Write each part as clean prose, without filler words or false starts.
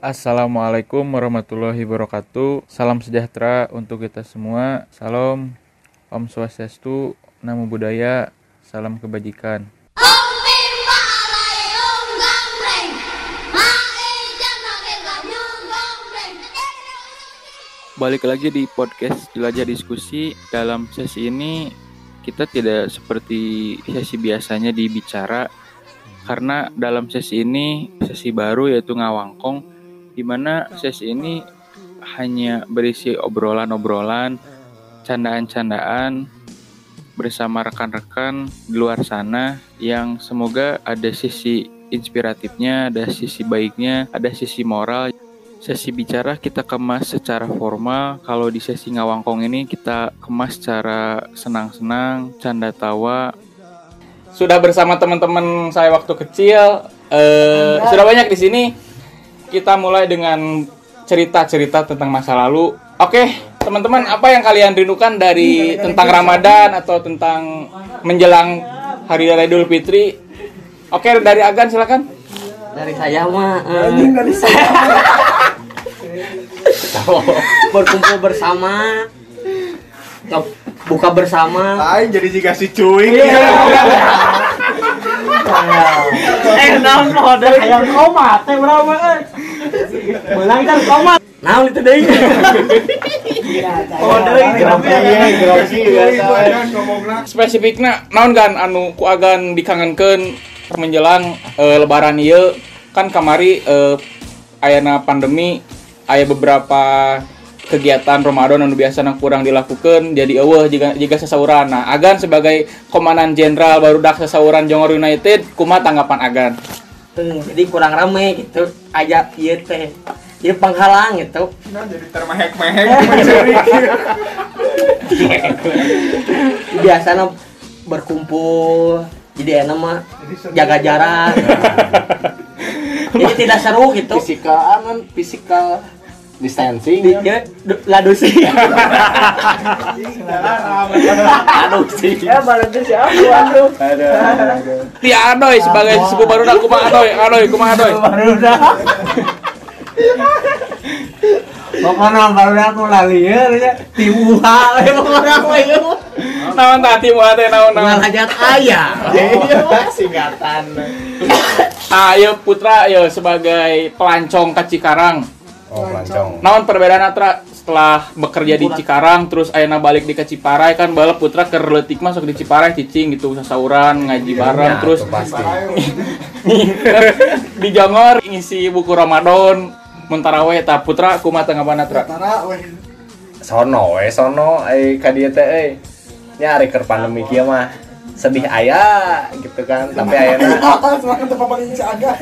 Assalamualaikum warahmatullahi wabarakatuh. Salam sejahtera untuk kita semua. Salam Om Swastiastu, Namo Buddhaya, salam kebajikan. Balik lagi di podcast Jelajah Diskusi. Dalam sesi ini kita tidak seperti sesi biasanya di bicara, karena dalam sesi ini sesi baru yaitu ngawangkong, di mana sesi ini hanya berisi obrolan-obrolan, candaan-candaan bersama rekan-rekan di luar sana yang semoga ada sisi inspiratifnya, ada sisi baiknya, ada sisi moral. Sesi bicara kita kemas secara formal, kalau di sesi ngawangkong ini kita kemas secara senang-senang, canda tawa. Sudah bersama teman-teman saya waktu kecil, sudah banyak di sini. Kita mulai dengan cerita-cerita tentang masa lalu. Oke, teman-teman, apa yang kalian rindukan dari tentang Ramadan atau tentang menjelang Hari Raya Idul Fitri? Oke, dari Agan silakan. Dari saya mah berkumpul bersama, buka bersama. Ay, jadi jika si cuy. Spesifikna naon kan anu ku agan dikangenkeun menjelang lebaran ieu kan kamari ayana pandemi aya beberapa kegiatan Ramadan anu biasana kurang dilakukan jadi eueuh jika sasauran. Nah, Agan sebagai komandan jenderal baru dak sasauran Johor United, kumaha tanggapan Agan? Jadi kurang rame gitu, aja ieu teh. Ieu penghalang gitu. Nah, jadi termehek-mehek mencuri. Biasana berkumpul, jadi enak mah jaga jarak. Jadi tidak seru gitu. Fisikal distancing ya, ladusi. Ladusi. Ya barengan siapa anu? Ti Anoy sebagai sepupu baru aku mah Anoy. Pokona baru aku lalieur nya tiwuha we pokona we. Naon tah tiwuha teh naon-naon hajat aya. Singkatan. Ayo Putra ayo sebagai pelancong ke Cikarang. Oh, naon perbedaan antara setelah bekerja di Cikarang terus ayeuna balik di ke Ciparay kan bala Putra keur leutik masuk di Ciparay cicing gitu sasauran ngaji bareng ya, terus di Johor ngisi buku Ramadan mun tarawih eta Putra kumaha tanggapan Putra? Tarawih sono ai ka dieu teh euy nya ari keur pandemi kieu mah sedih aya gitu kan tapi ayeuna semangat papanggih saga.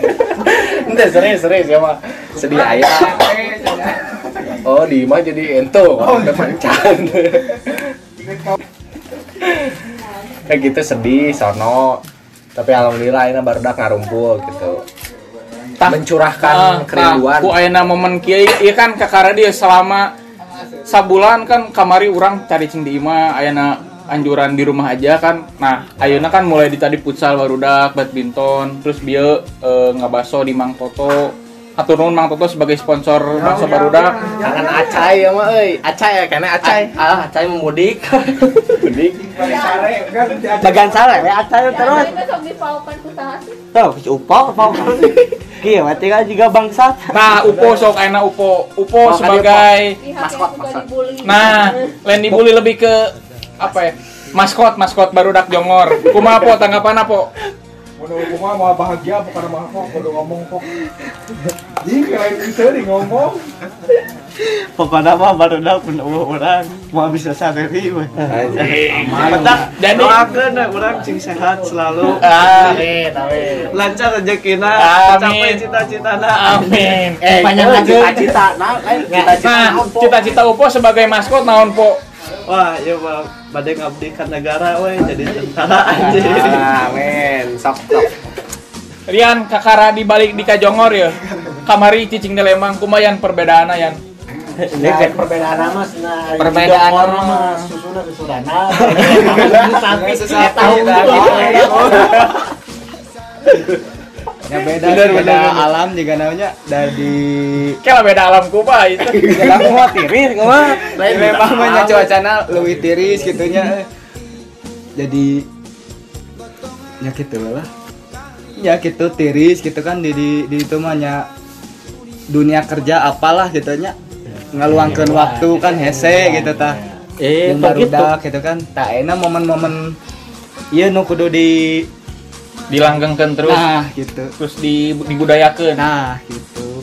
Entar serius ya mah sedih ayah. Oh, di mah jadi ento, kemancan. Kayak gitu sedih sono. Tapi alhamdulillah ayeuna barudak ngarumpul gitu. Mencurahkan kerinduan. Ku ayeuna momen kieu ieu kan kakara dia selama sabulan kan kamari urang caricing di imah ayeuna anjuran di rumah aja kan. Nah, ayeuna kan mulai di tadi futsal barudak, badminton, terus bieu ngabaso di Mang Toto. Atur nuhun Mang Toto sebagai sponsor Bakso Barudak. Kangen acai ya mah euy. Acai ya kana acai. Ah, acai mudik. Mudik. Bagan sare we acai terus. Tuh, upau. Kieu mah teh juga bangsat. Nah, Upo sok ayeuna Upo sebagai maskot. Nah, lain dibully lebih ke apa ya? Maskot Barudak Johor. Kumaha Po tanggapan Po? Mau mau bahagia bukan mau kok kudu ngomong kok. Jing lain seri ngomong. Pokoknya mah baru dah pun orang mau bisa sendiri mah. Mantap. Dan doakeun urang cing sehat selalu. Amin. Lancar rezekina, capai cita-citana. Amin. Panjang cita-cita. Cita-cita Upo sebagai maskot naon Po? Wah, ya Bang, badai ngabdikan negara we jadi tentara anjir. Amin, sok. Rian kakara dibalik di Kajongor ya. Kamari cicing di Lembang kumayan perbedaanna yan. Nah, perbedaan nama, perbedaan nama, susunan tapi saya tahu ya beda alam juga namanya dari kalau beda alam kuba itu beda kuat tiris kuat memang banyak cuacana lebih tiris gitunya jadi ya gitu lah ya gitu tiris gitu kan di itu mahnya dunia kerja apalah gitunya ngeluangkan waktu kan hese gitu ta barudak gitu kan tak enak momen-momen iya nu kudu dilanggengkan terus nah gitu terus dibudayakan nah gitu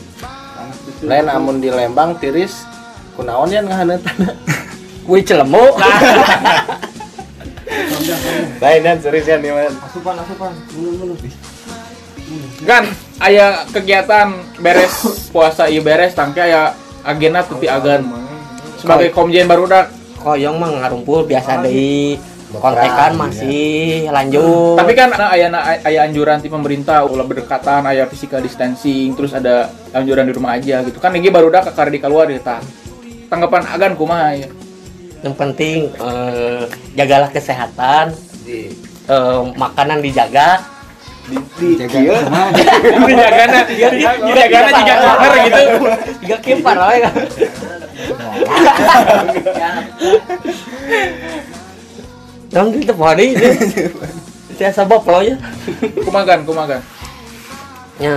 lain amun di Lembang tiris kunaon yang ngahaneutan kuwi celemu lainan seriusan gimana asupan kan aya kegiatan beres puasa ieu beres tangke aya agenda teuti agan sebagai komjen barudak koyong mah ngarumpul biasa deui kontekan masih lanjut. Tapi kan aya anjuran ti pemerintah ulah berdekatan, aya physical distancing, terus ada anjuran di rumah aja gitu. Kan ieu barudak ka kardi kaluar eta. Tanggapan agan kumaha ya? Yang penting jagalah kesehatan, makanan dijaga, dijagana juga keker gitu. Tiga kempar wae. Dong kita bari saya sabab loya kumakan nya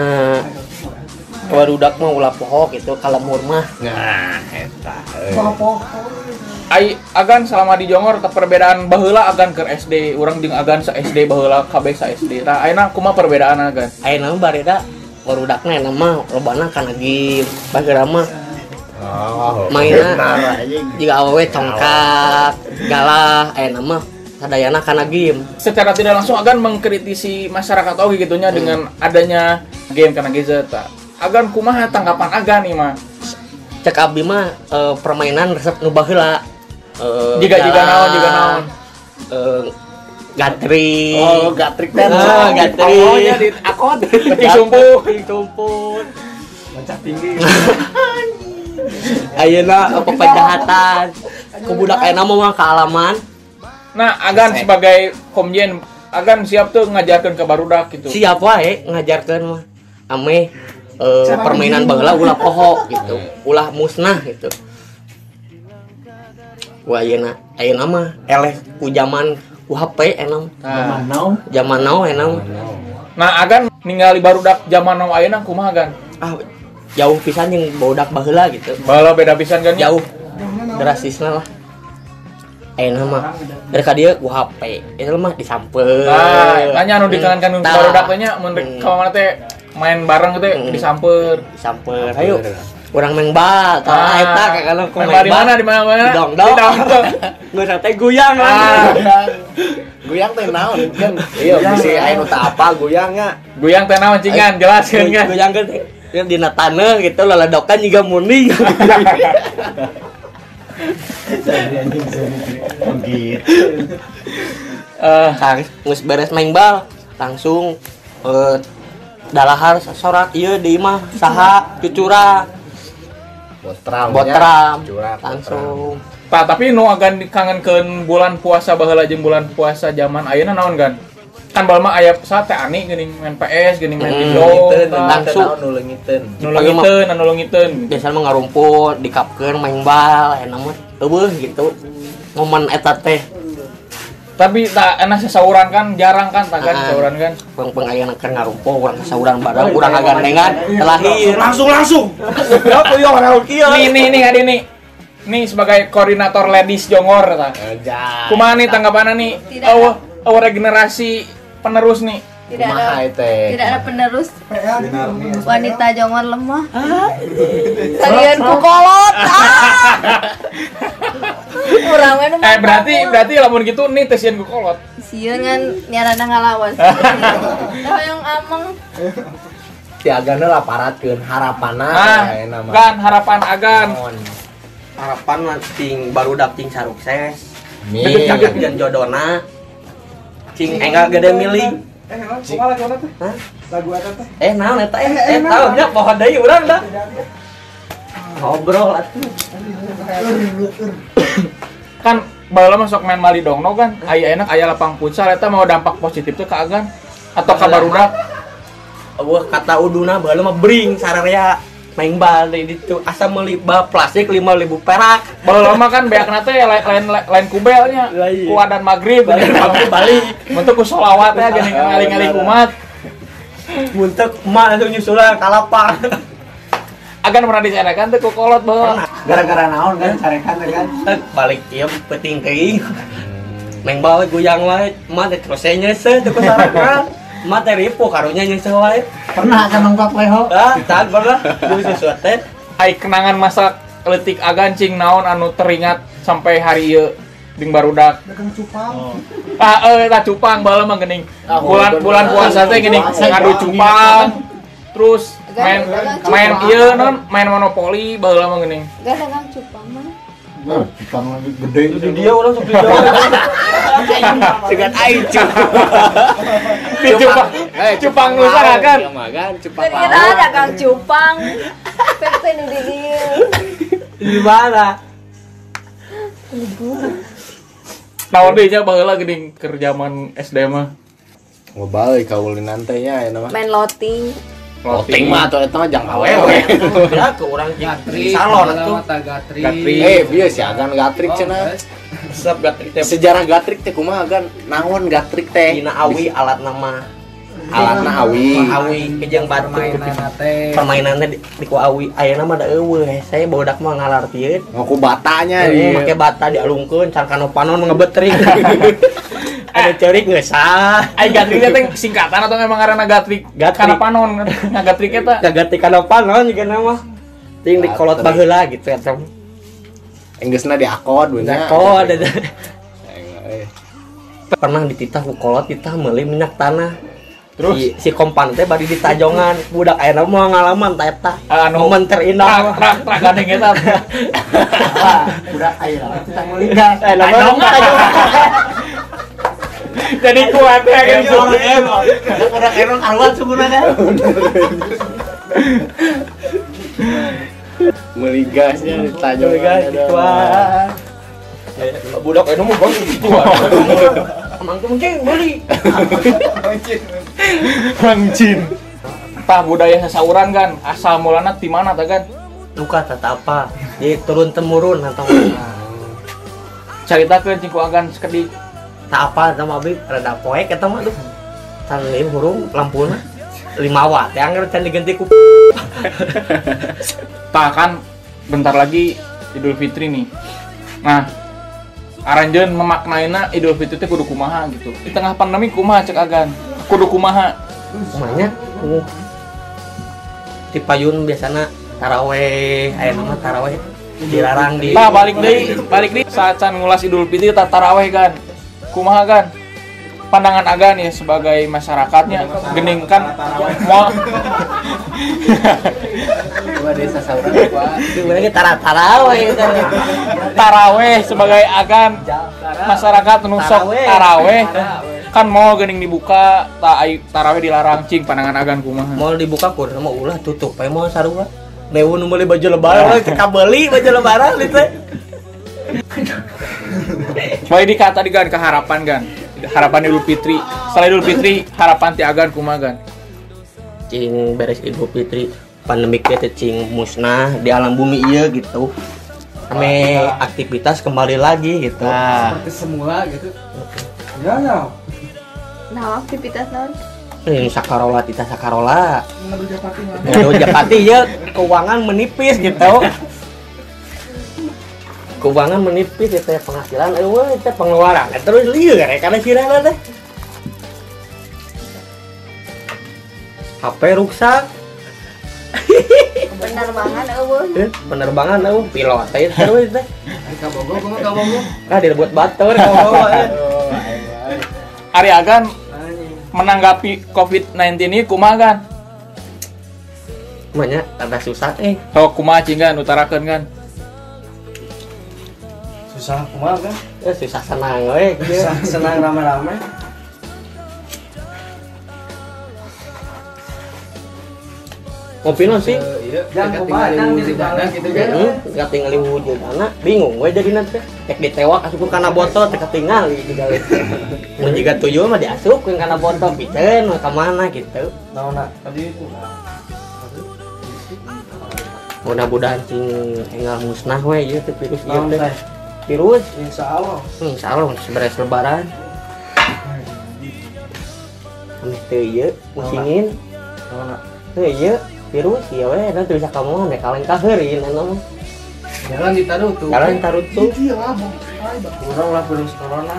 barudak mah ulah pohok itu kalemur mah nah eta pohok ai agan selama di Johor perbedaan baheula agan keur SD urang jeung agan sa SD baheula kabeh sa SD tah ayeuna kumaha perbedaan agan ayeuna bareda barudakna eta mah lobana kana di bagara mah mainan jika awewe congkak galah nama sadayana kana game secara tidak langsung agan mengkritisi masyarakat oge gitunya dengan adanya game kana gadget agan kumaha tanggapan agan ima cek abdi mah permainan resep nu baheula jika naon Gatrik Gatrik teh Gatrik di akon disumpul bancak tinggi ayeuna pepejahatan kubudak ayeuna mah ka alaman nah agan sebagai komjen agan siap tuh ngajarkeun ka barudak gitu siap wae ngajarkeun mah ameh permainan baheula ulah poho gitu ulah musnah gitu wah ayeuna mah eleh ku zaman ku HP enam zaman now enam nah agan ningali barudak zaman now ayeuna kumaha agan jauh pisan yang bodak baheula gitu baheula beda pisan kan jauh drastisna lah ayeuna mah dari ka dieu ku HP eta mah disampeun tanya anu dikangenkeun ku barudak teh nya mun ka mana teh main bareng teh disampeun hayu urang main bal tah eta kakana ku main bal di mana didongdong geus teh goyang lah goyang teh naon kan ieu bisi aya nu teu apa goyang teh naon cingan jelaskeun kan goyang teh yang dina taneuh gitu laladokan juga munding. Geus beres main bal langsung dalahar sorak ieu di imah saha cucurang. Botram langsung. Tah tapi nu agan dikangenkeun bulan puasa baheula jeung bulan puasa zaman ayeuna naon kan? Kan balma ayah pesat teh ani geuning main PS geuning main video langsung nulungiteun biasa mah ngarumpul dikapkeun main bal enak mah eueuh gitu momen eta teh tapi tak enak sesauran kan jarang kan tagan sesauran kan peng aya keur ngarumpul urang sesauran bareng urang agan nengan telahir langsung ya puyuh anu kieu nih hade nih nih sebagai koordinator ladies Johor tah kumaha nih tanggapanna nih awal generasi penerus nih tidak ada penerus wanita Johor lemah kalian kukolot kurangnya berarti lamun gitu nih tesian kukolot sieun kan nyarana ngalawas tah yang ameng si agana laparatkeun harapanna nama kan harapan agan harapan ting barudak ting sarukses deket-deket jeung jodona cing enggak gede milih kumaha lagu eta teh lagu eta teh naon eta eta taunya pohon deui urang da Ngobrol atuh. Kan baheula masuk main mali dongno kan, aya enak aya lapang futsal eta mau dampak positif teh kaagan atau kabar udah. Wah kata uduna baheula mah bring sararea main bal di ditu asa meuli bal plastik 5.000 perak. Baheula mah kan beakna teh lain kubelnya. Ku adan magrib balik. Untuk ku selawat teh jeung ngaling-ngaling umat. Muntek emak langsung nyusulan kalapang. Agan pernah dicarekan teh ku kolot bae. Gara-gara naon kan carekan teh kan. Balik ieu penting keuing. Meng bae goyang wae, mah teh terus nyese teh ku sarakan. Mah teh ripo karunya nyese wae. Pernah asa nongkrong leho. Tah, tahan pernah. Duh sesuatu teh ai kenangan masa leutik agan cing naon anu teringat sampai hari ieu jeung barudak. Dagang cupang. Heeh, tah cupang bae mah geuning. Bulan puasa teh geuning ngadu cupang. Terus main iya non main Monopoly baheula mah geuning. Enggak dagang cupang mah. Cupang lagi gede itu dia orang sok dijawab. Cegat aing cupang. Cupang nusa kan. Cupang. Kita dagang cupang. Pepe nu di dieu. Di mana? Libur. Taun deui nya baheula geuning keur zaman SD mah. Ngobal kaulinan teh nya eta mah. Main loting. Loting mah atau eta mah jang awewe. Ya ke urang Gatrik. Salon atuh Gatrik. Eh, bieu si agan Gatrik cenah. Resep Gatrik teh. Sejarah Gatrik teh kumaha agan? Naon Gatrik teh? Dina awi alatna mah. Alatna awi. Awi kejang batu permainanna teh. Permainanna di ku awi. Ayeuna mah da eueuh. Saya bodak mah ngalartieun. Ngaku batanya ieu. Make bata dialungkeun can kanopanon ngebetring. Ada cerik geus ah. Ai Gatrik teh singkatan atau memang ngaranna Gatrik? Kanapanon. Nah Gatrik eta. Gatrik kanapanon geuninna mah. Ting dikolot baheula gitu eta. Enggeusna diakod we nya. Akod. Pernah dititah ku kolot ditah meuli minyak tanah. Terus si kompan teh bari ditajongan budak ayeuna mah ngalaman ta eta. Momen terindah. Trak gandeng eta. Budak ayeuna teh meuli gas. Jadi kuat ya kan suruh emang. Udah kerong awal sebenarnya. Meligasnya ditajam. Meligas kuat. Budak itu mau bang itu. Emang mungkin beli. Bangcin. Tah budaya sasauran kan asal mulana di mana ta kan? Luka tata apa? Jadi turun temurun atau caritakeun cingku agan sekedik. Tak apa sama abi rada poek eta mah tuh. Can leuwih hurung lampuna 5 watt yang can diganti ku. Tah kan bentar lagi Idul Fitri nih. Nah, aranjeun memaknaina Idul Fitri teh kudu kumaha gitu. Di tengah pandemi kumaha cek agan? Kudu kumaha? Kumaha? Di payun biasana taraweh, aya nama taraweh dilarang di. Tah balik deui saat can ngulas Idul Fitri tah taraweh kan. Kumaha kan pandangan agan ya sebagai masyarakatnya geuning kan moal dua desa saurang kuat geuning taraweh taraweh sebagai agan masyarakat nu sok taraweh kan moal geuning dibuka taraweh dilarang cing pandangan agan kumaha moal dibuka kurang mah ulah tutup pae moal sarua dewe nu meuli baju lebaran teh kabeli baju lebaran ieu teh. Baik dikata di kan keharapan kan. Harapan Idul Fitri. Selain Idul Fitri, harapan ti agan kumaha kan? Cing beres Idul Fitri, pandemi teh cing musnah di alam bumi ieu gitu. Ame aktivitas kembali lagi gitu. Seperti semula gitu. Ya. Nah, aktivitas naon? Sakarola tita sakarola. Ngadu japati ya keuangan menipis gitu. Keuangan menipis ya teh penghasilan eueuh teh pengeluaran terus lieu karena viralna teh HP rusak penerbangan eueuh pilot teh terus teh ka Bogor kumaha ka Bogor ah direbut batur ka Bogor ari agan menanggapi COVID-19 ini kumaha kan kumaha rada susah oh kumaha cing kan utarakeun kan susah kumaha kan? Ya susah senang we. Susah senang rame-rame. Kopi nasi. Iya, tinggalin di tanah gitu kan. Enggak tinggalin di tanah, bingung gue jadi nanti. Cek ditewak asup kana botol teka tinggali digali. Mun jiga tujuh mah diasup kana botol pikeun ka mana gitu. Naonna tadi itu. Mudah-mudahan cing enggal musnah we ieu teh virus ieu teh. Virus insyaallah. Insyaallah seberes lebaran. Amin teh ieu musingin. Naonna teh ieu virus ya weh dan bisa kamu nek kaleng kaherin anu jangan ditaruh tuh kalian taruh tuh iyalah kurang lah virus corona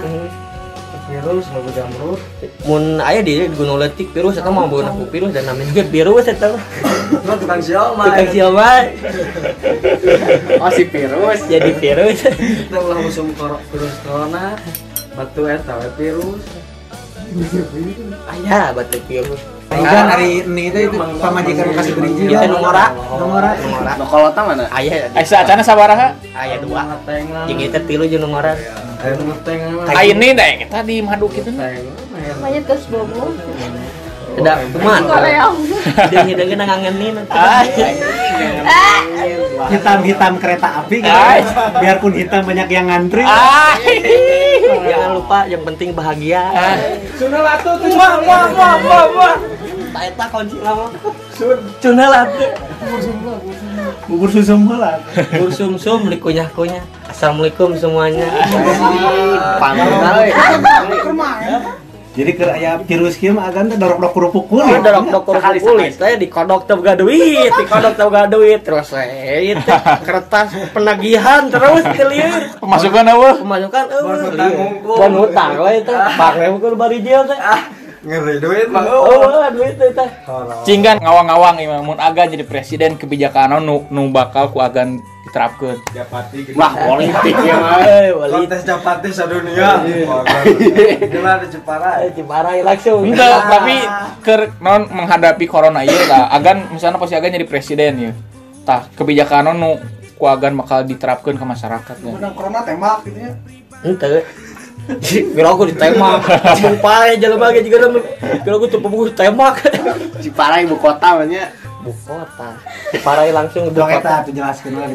virus lagu jamrut mun aya di gunung letik virus eta mah bukan aku virus dan namanya virus eta tukang siomay oh si virus jadi virus tong langsung virus corona batu eta virus aya batu virus. Kan hari ini itu pamajikan kasih berinjil ya nomora. Nu kolota mana? Aya. Asa acana sabaraha? Aya 2. Jeung eta 3 jeung nomora. Aya ini deng eta di madu kitu. Mayat geus bobo. Tidak teman. Hidung-hidungna ngangenin. Hitam-hitam kereta api kan. Biarpun hitam banyak yang ngantri. Jangan lupa yang penting bahagia. Sunah latu tuh. Wah. Eta kunci lama. Sunah latu. Bubur sumsum lah. Bubur sumsum dikunyah-kunyah. Assalamualaikum semuanya. Pamit. Jadi keraya virus kieu mah agan teh dorok-dorok kerupuk kulit. Oh, dorok-dorok kerupuk kulit. Teh dikodok teh boga duit, terus we teh kertas penagihan terus kelieur. Pemasukan eueuh. Ban hutang we teh. Bareng keur barijil teh. Ngeri duit mah. Eueuh duit teh. Cinggan ngawang-ngawang ieu mun agan jadi presiden kebijakan nu bakal ku agan diterapkeun. Japati gitu. Wah, politik ya mah. Kontes japati sadunia. Gila di Ciparay. Ciparay langsung. Enggak, tapi non menghadapi corona ieu tah. Agan misalnya pasti agan jadi presiden ya. Tah, kebijakan nu ku agan bakal diterapkeun ke masyarakat ya. Mun corona tembak gitu nya. Henteu. Kira aku ditembak. Ciparay jelema ge juga nu. Kira aku tepung tembak. Ciparay ibu kota nya. Kota Ciparay langsung udah kota jelaskan lah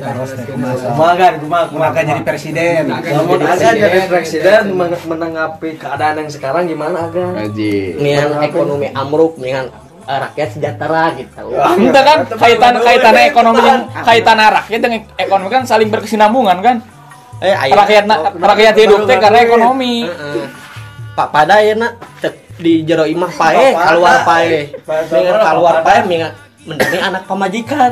jadi presiden jadi presiden menanggapi keadaan yang sekarang gimana agan dengan ekonomi amruk dengan rakyat sejahtera gitu kita kan kaitan ekonomi kaitan rakyat dengan ekonomi kan saling berkesinambungan kan rakyat hidup teh karena ekonomi pak pada ya nak di jero imah pae keluar pae mingat mendemi anak pemajikan.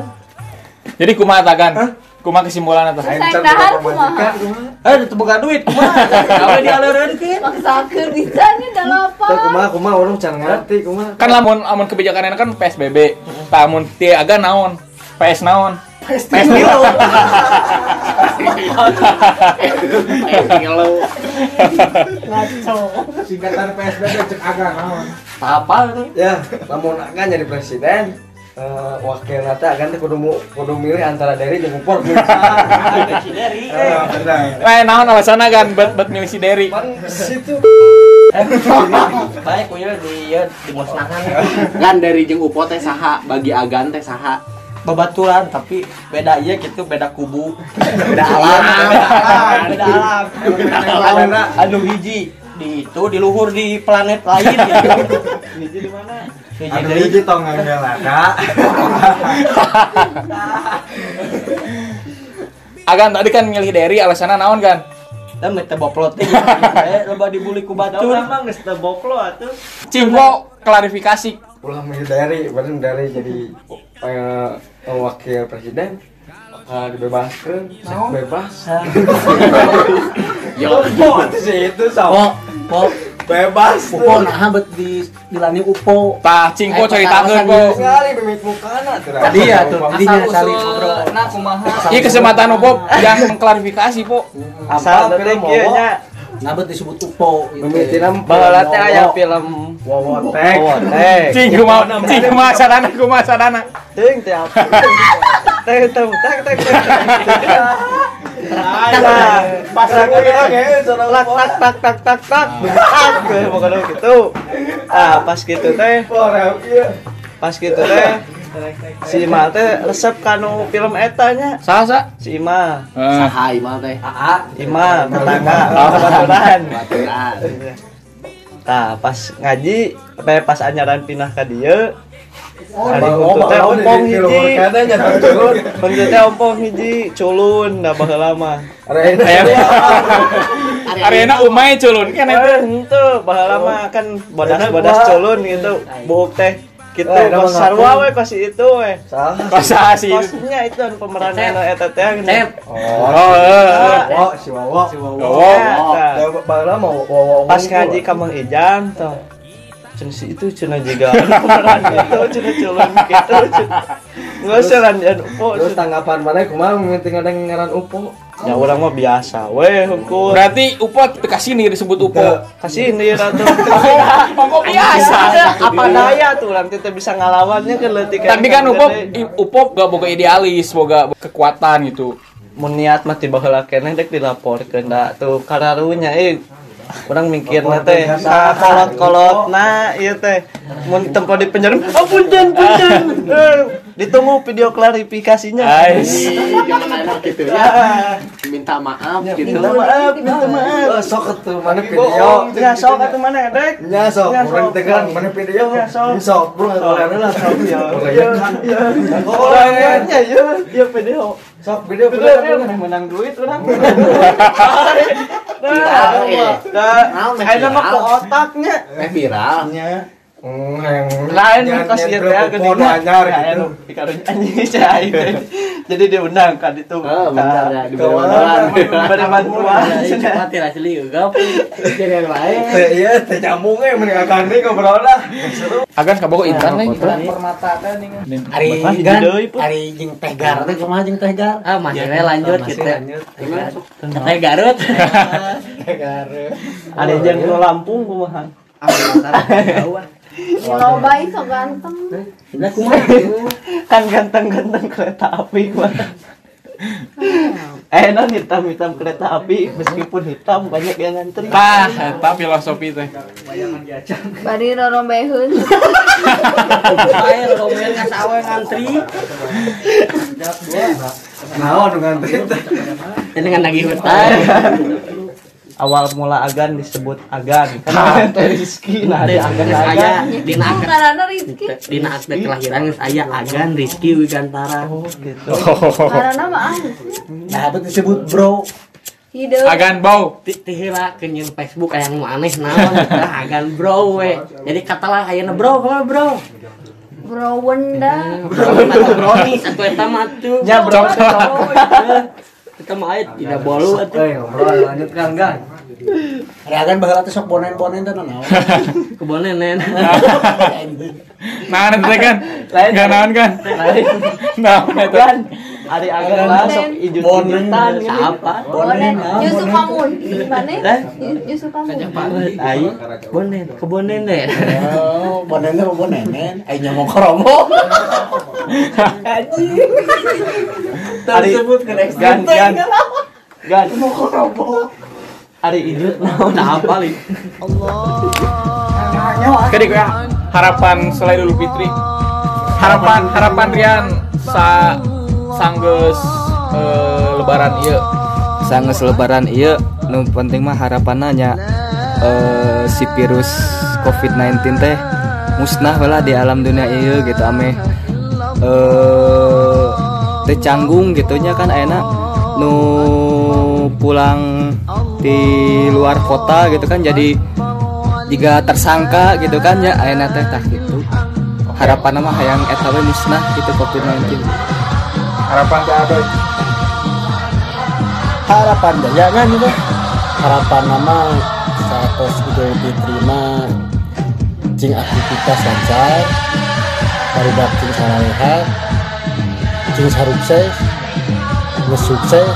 Jadi kumaha tagan? Kumaha kesimpulan atas? Saya tahan kumaha. Teboga duit kumaha? Gawe dialeureunkeun. Maksakeun pisan nya da lapa. Teh kumaha urang can ngarti kumaha. Kan lamun kebijakan kan PSBB. Tah mun teh aga naon? PS naon? PS dulu. Hello. Ngaco. Singkatan PSBB cek aga naon? Apa ya? Lamun aga jadi presiden wakilnya teh agan teh kudu milih antara Deri jeung Upor. Si Deri. Naon alasanna kan bet milih si Deri? Pan situ. Baik kunyah di musnahan. Kan Deri jeung Upor teh saha bagi agan teh saha? Babaturan tapi beda ieu kitu beda kubu. Beda alam. Anu hiji di itu di luhur di planet lain ya. Hiji di mana? Ada hiji tong ngelaka. Agan tadi kan milih Deri alasanna naon kan? Dan teu boplot. Loba dibully ku batu. Emang geus teu boklo atuh. Cimpo klarifikasi. Ulah milih Deri, bareng Deri jadi wakil presiden. Dibebaskan, bebas. Ya Upol itu sama. Bebas. Upol nah bet di lani Upol. Tah cingko caritakeun po. Sekali mimik mukana teh. Tadi atuh dinya sali ngobrol. Nah kumaha? Ieu kesempatan Upol yang mengklarifikasi po. Asal teh kieu nya. Nabet disebut Upol. Mimitina baheula teh aya film Wowotek. Cing kumaha sadana Cing teh apa? Pas gitu teh Si Ima teh resep kanu film etanya. Saha? Si Ima. Saha Ima teh? Aa, Ima tetangga. Kebetulan. Nah, pas ngaji, pas anyaran pindah ka dieu. Ari kudu teh ompong hiji. Katanya culun. Pengen teh ompong hiji, culun da baheula mah. Arena umay culun kan eta henteu baheula mah kan bodas-bodas culun gitu. Buuk teh gitu pas sarua we pas itu we. Pas si nya itu pemeran anu eta teh. Oh, heeh. Si Wawo. Si Wawo. Baheula mah Wawo. Pas ngaji ka Mang Ijang teh. Jenis itu cina juga itu cina culun gitu nggak usah lanjut upo terus tanggapan mana kumang ngeting ada ngeran upo ya orang mah biasa weh hukum berarti upo kasih nih disebut upo kasih nih atau pokok biasa apa daya tuh nanti kita bisa ngelawannya ke letik tapi kan upo gak boga idealis boga kekuatan gitu mun niat mah tibaheula keneh dek dilaporkeun da tuh kararunya orang mikir teh kolot-kolotna ieu teh mun tempo di penjara punten ditunggu video klarifikasinya gitu ya minta maaf gitu minta maaf sok atuh mana video ya sok atuh mana dek nya sok urang teh kan mana video nya sok bro lah sok ya orangnya ya video sok video menang duit urang Nah, ke otaknya. Viralnya. Lain kasihan ya geuning anyar gitu. Pikarunya anjing cai. Jadi diundang kan itu. Benar di bawah. Bermanfaat. Cepat asli geup. Keren bae. Iya, teh cambung ge meninggalkan ni ngobrol lah. Agan kabogo Intan nih. Permata teh ning. Ari jeung Tegar teh kumaha jeung Tegar? Ah, masih we lanjut kita. Teh Garut. Ari jeung Lampung kumaha? Ah, kalau bayi so ganteng, kan ganteng-ganteng kereta api mah. Enak hitam-hitam kereta api, meskipun hitam banyak yang ngantri. Tah, eta filosofi teh. Bari rorombeheun. Bae rorombeheun ka sawe ngantri. Naon ngantri teh? Dengan lagi hutan. Awal mula agan disebut agan karena Rizki nah ada agan saya dina karena Rizki dina akte kelahiran saya agan Rizki Wigantara gitu karena mah nah itu disebut bro agan bau tihila keun Facebook yang aneh naon agan bro we jadi katalah ayeuna bro apa bro bro wenda bro ni satu eta mah tuh nya bro kita mah tidak bolu atuh. Ngobrol lanjut kan enggak. Ragan baheula teh sok bonen-bonen teh naon. Kebonenen. Nah, ente kan. Enggak naon kan? Naon eta kan? Ari agan sok ijut-ijutan apa? Bonen. Yusuf Kamun di mana? Yusuf Kamun. Ai. Bonen, kebonenen. Oh, bonenna kebonenen. Ai nya mongkoromo. Tersebut ke next gan mau korobok hari ini naon apalin Allah kedik ya harapan selain Idul Fitri harapan Rian sanggeus lebaran ieu sanggeus lebaran ieu nu penting mah harapanna nya si virus COVID-19 teh musnah balah di alam dunia ieu gitu ame canggung gitunya kan enak nu pulang di luar kota gitu kan jadi jika tersangka gitu kan ya enak teh tah gitu harapan mah hayang eta we musnah gitu COVID-19 harapan teh ada harapan ya kan gitu harapan nama satos Idul diterima cing aktivitas lancar dari batin salaleha harus sukses, sukses,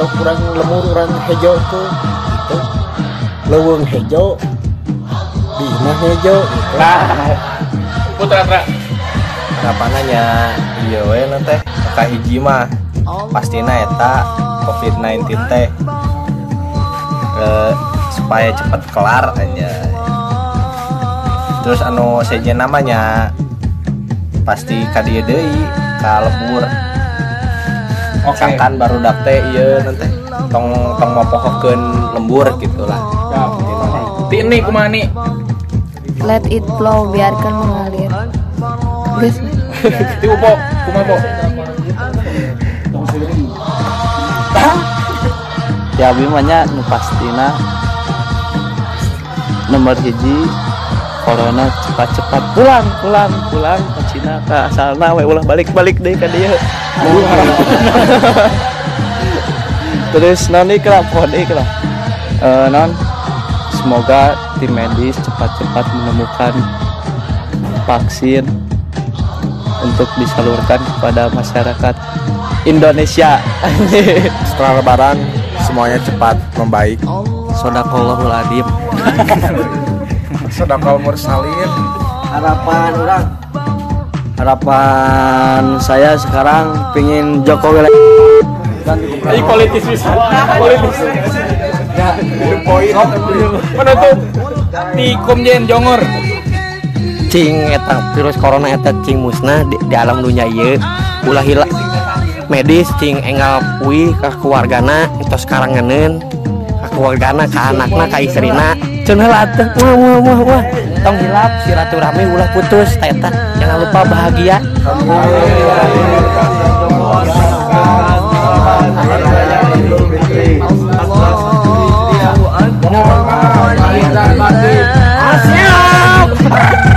sok kurang lemur kurang hejo tuh, gitu. Leweng hejo, bina hejo. Gitu. Nah, putra. Harapannya iya we teh, ka hiji mah pastina eta COVID-19 teh supaya cepat kelar aja. Terus anu sejen namanya pasti kadieu deui ka lembur. Sangkan baru dakte ieu nanti tong mapohokeun lembur gitulah. Ti ini kumaha ni? Let it flow, biarkan mengalir. Guys. Ti upo kumaha po? Ya bimanya nu pastina nomor hiji corona cepat-cepat pulang ke Cina ke asalna we ulah balik deui ka dieu. Terus noni kerapoh deui kala. Non semoga tim medis cepat-cepat menemukan vaksin untuk disalurkan kepada masyarakat Indonesia. Setelah lebaran semuanya cepat membaik. Sodaqallahul adzim. Sedekah mursalin. Harapan saya sekarang pingin Jokowi lagi. Ini politis bisa. Politis. Ya, poin. Penutup. Di Komjen Jongor. Cing eta virus corona eta cing musnah di alam dunia ieu. Ulah hilang medis cing enggal puih ka keluargana tos karanganeun. Ka keluargana ka anakna ka istrina. Cenah atuh wah tong hilap silaturahmi ulah putus eta jangan lupa bahagia. Asyik.